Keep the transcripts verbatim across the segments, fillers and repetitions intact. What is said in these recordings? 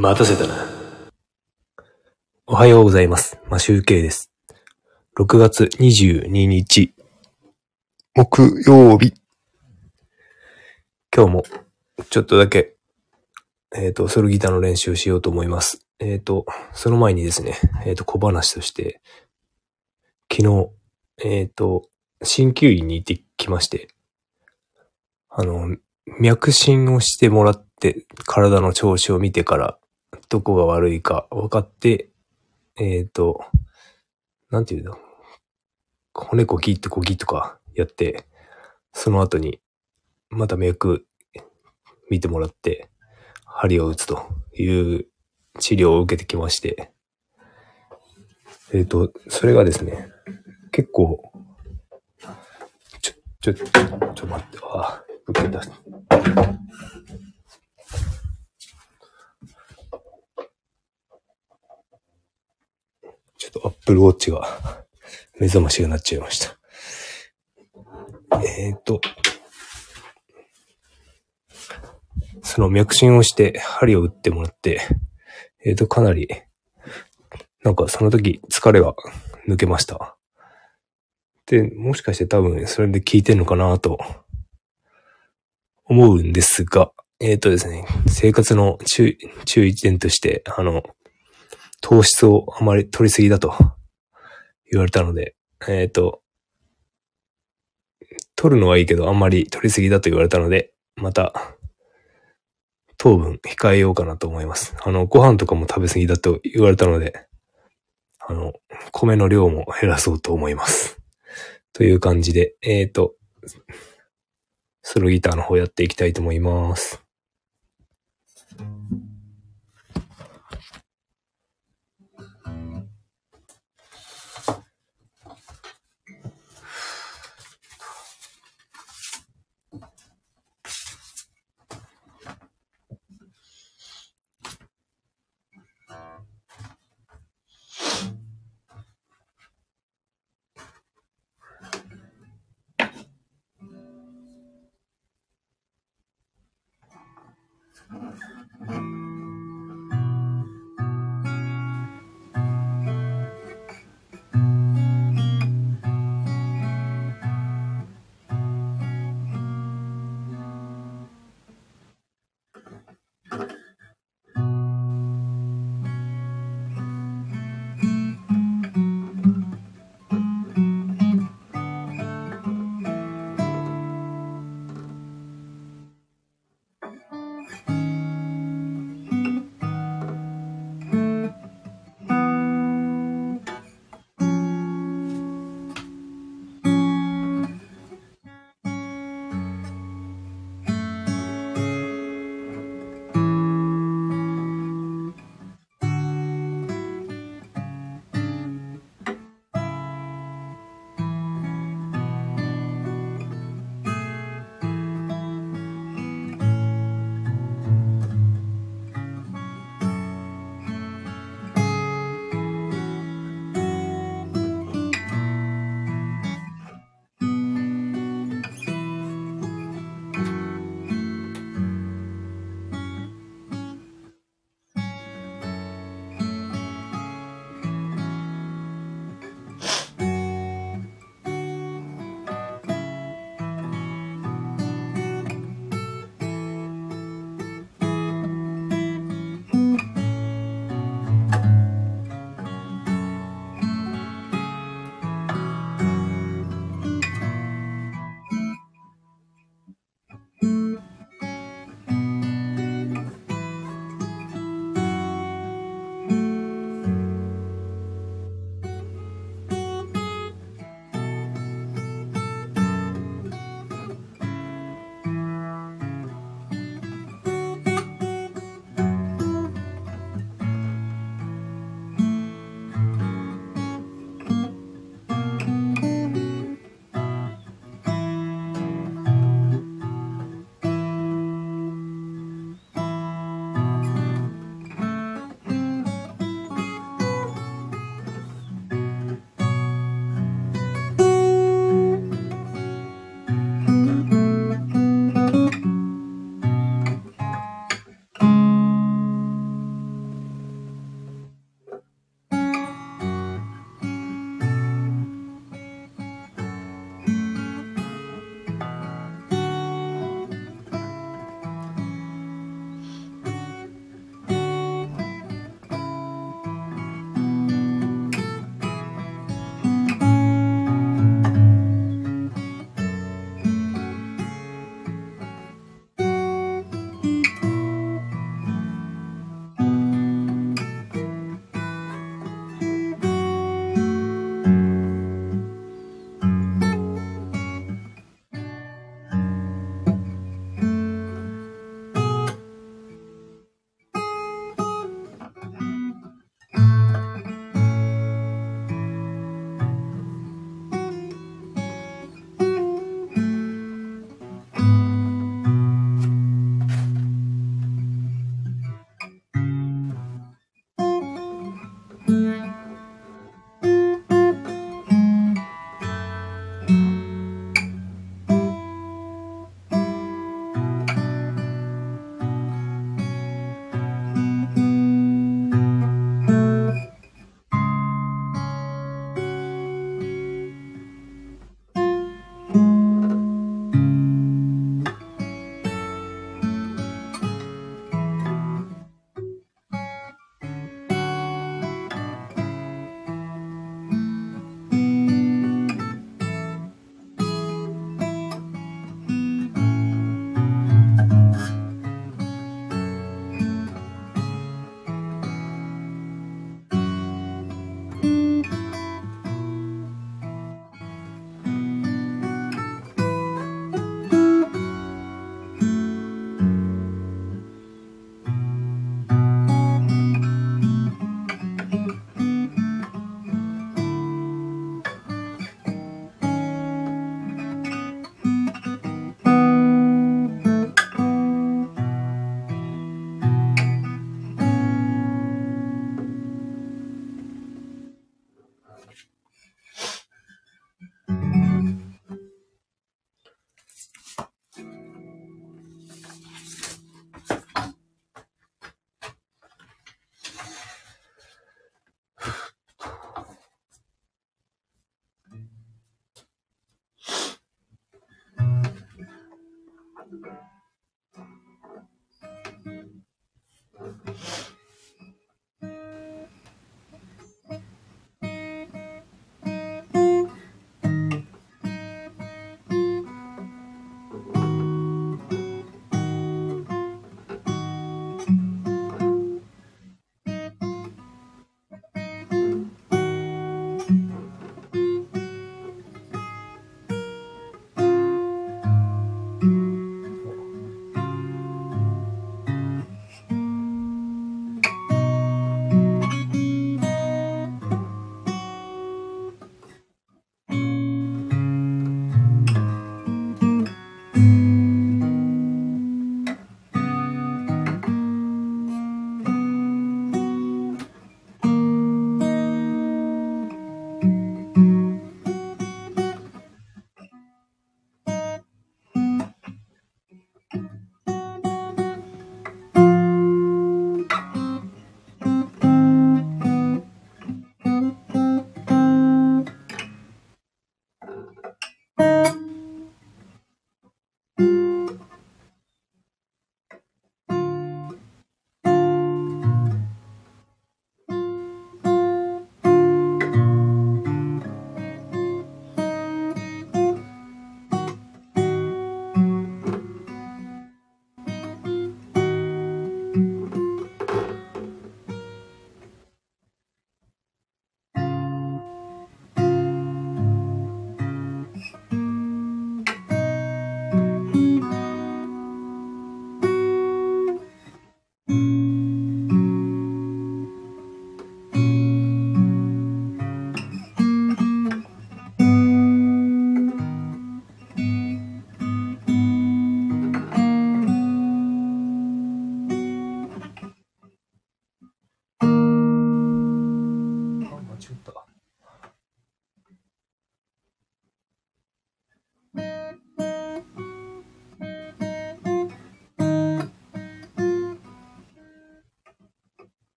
待たせたな。おはようございます。マシュウケイです。ろくがつにじゅうににち、木曜日。今日もちょっとだけ、えっと、ソルギターの練習をしようと思います。えっと、その前にですね、えっと、小話として、昨日、えっと、鍼灸院に行ってきまして、あの、脈診をしてもらって、体の調子を見てから、どこが悪いか分かって、えっと、なんていうの、骨コキッとコキッとかやって、その後に、また脈見てもらって、針を打つという治療を受けてきまして、えっと、それがですね、結構、ちょ、ちょ、ちょ、ちょっと待って、あ、受け出す。ちょっとアップルウォッチが目覚ましが鳴っちゃいました。えっと、その脈診をして針を打ってもらって、えっと、かなり、なんかその時疲れが抜けました。で、もしかして多分それで効いてんのかなと思うんですが、えっとですね、生活の注意、注意点として、あの、糖質をあまり取りすぎだと言われたので、えっと、取るのはいいけどあんまり取りすぎだと言われたので、また、糖分控えようかなと思います。あの、ご飯とかも食べ過ぎだと言われたので、あの、米の量も減らそうと思います。という感じで、えっと、ソロギターの方やっていきたいと思います。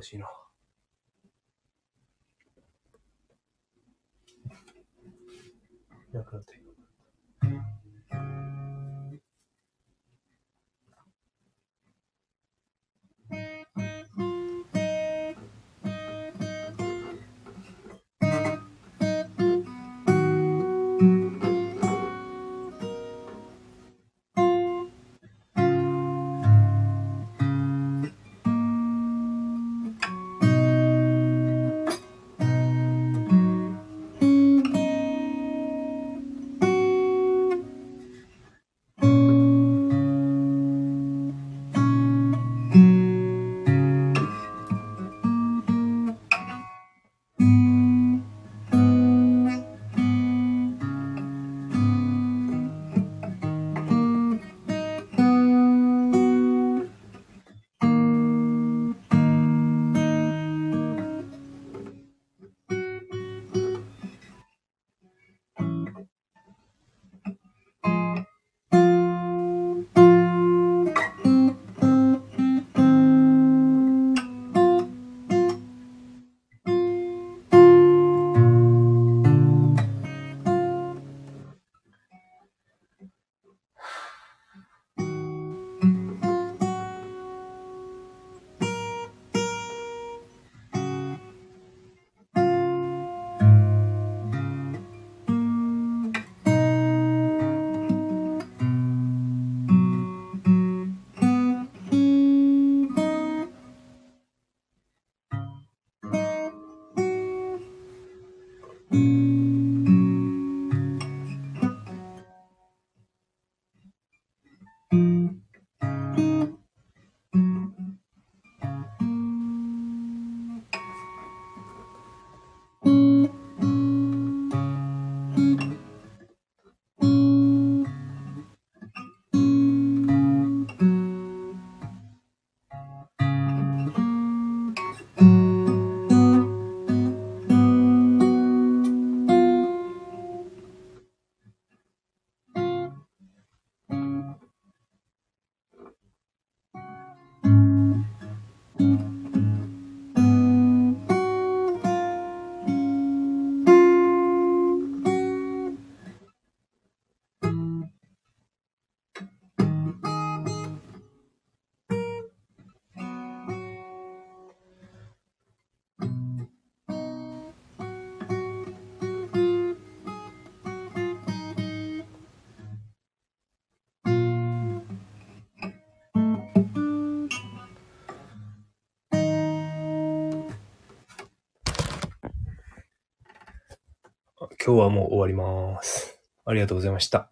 かしいな。なくなった。今日はもう終わります。ありがとうございました。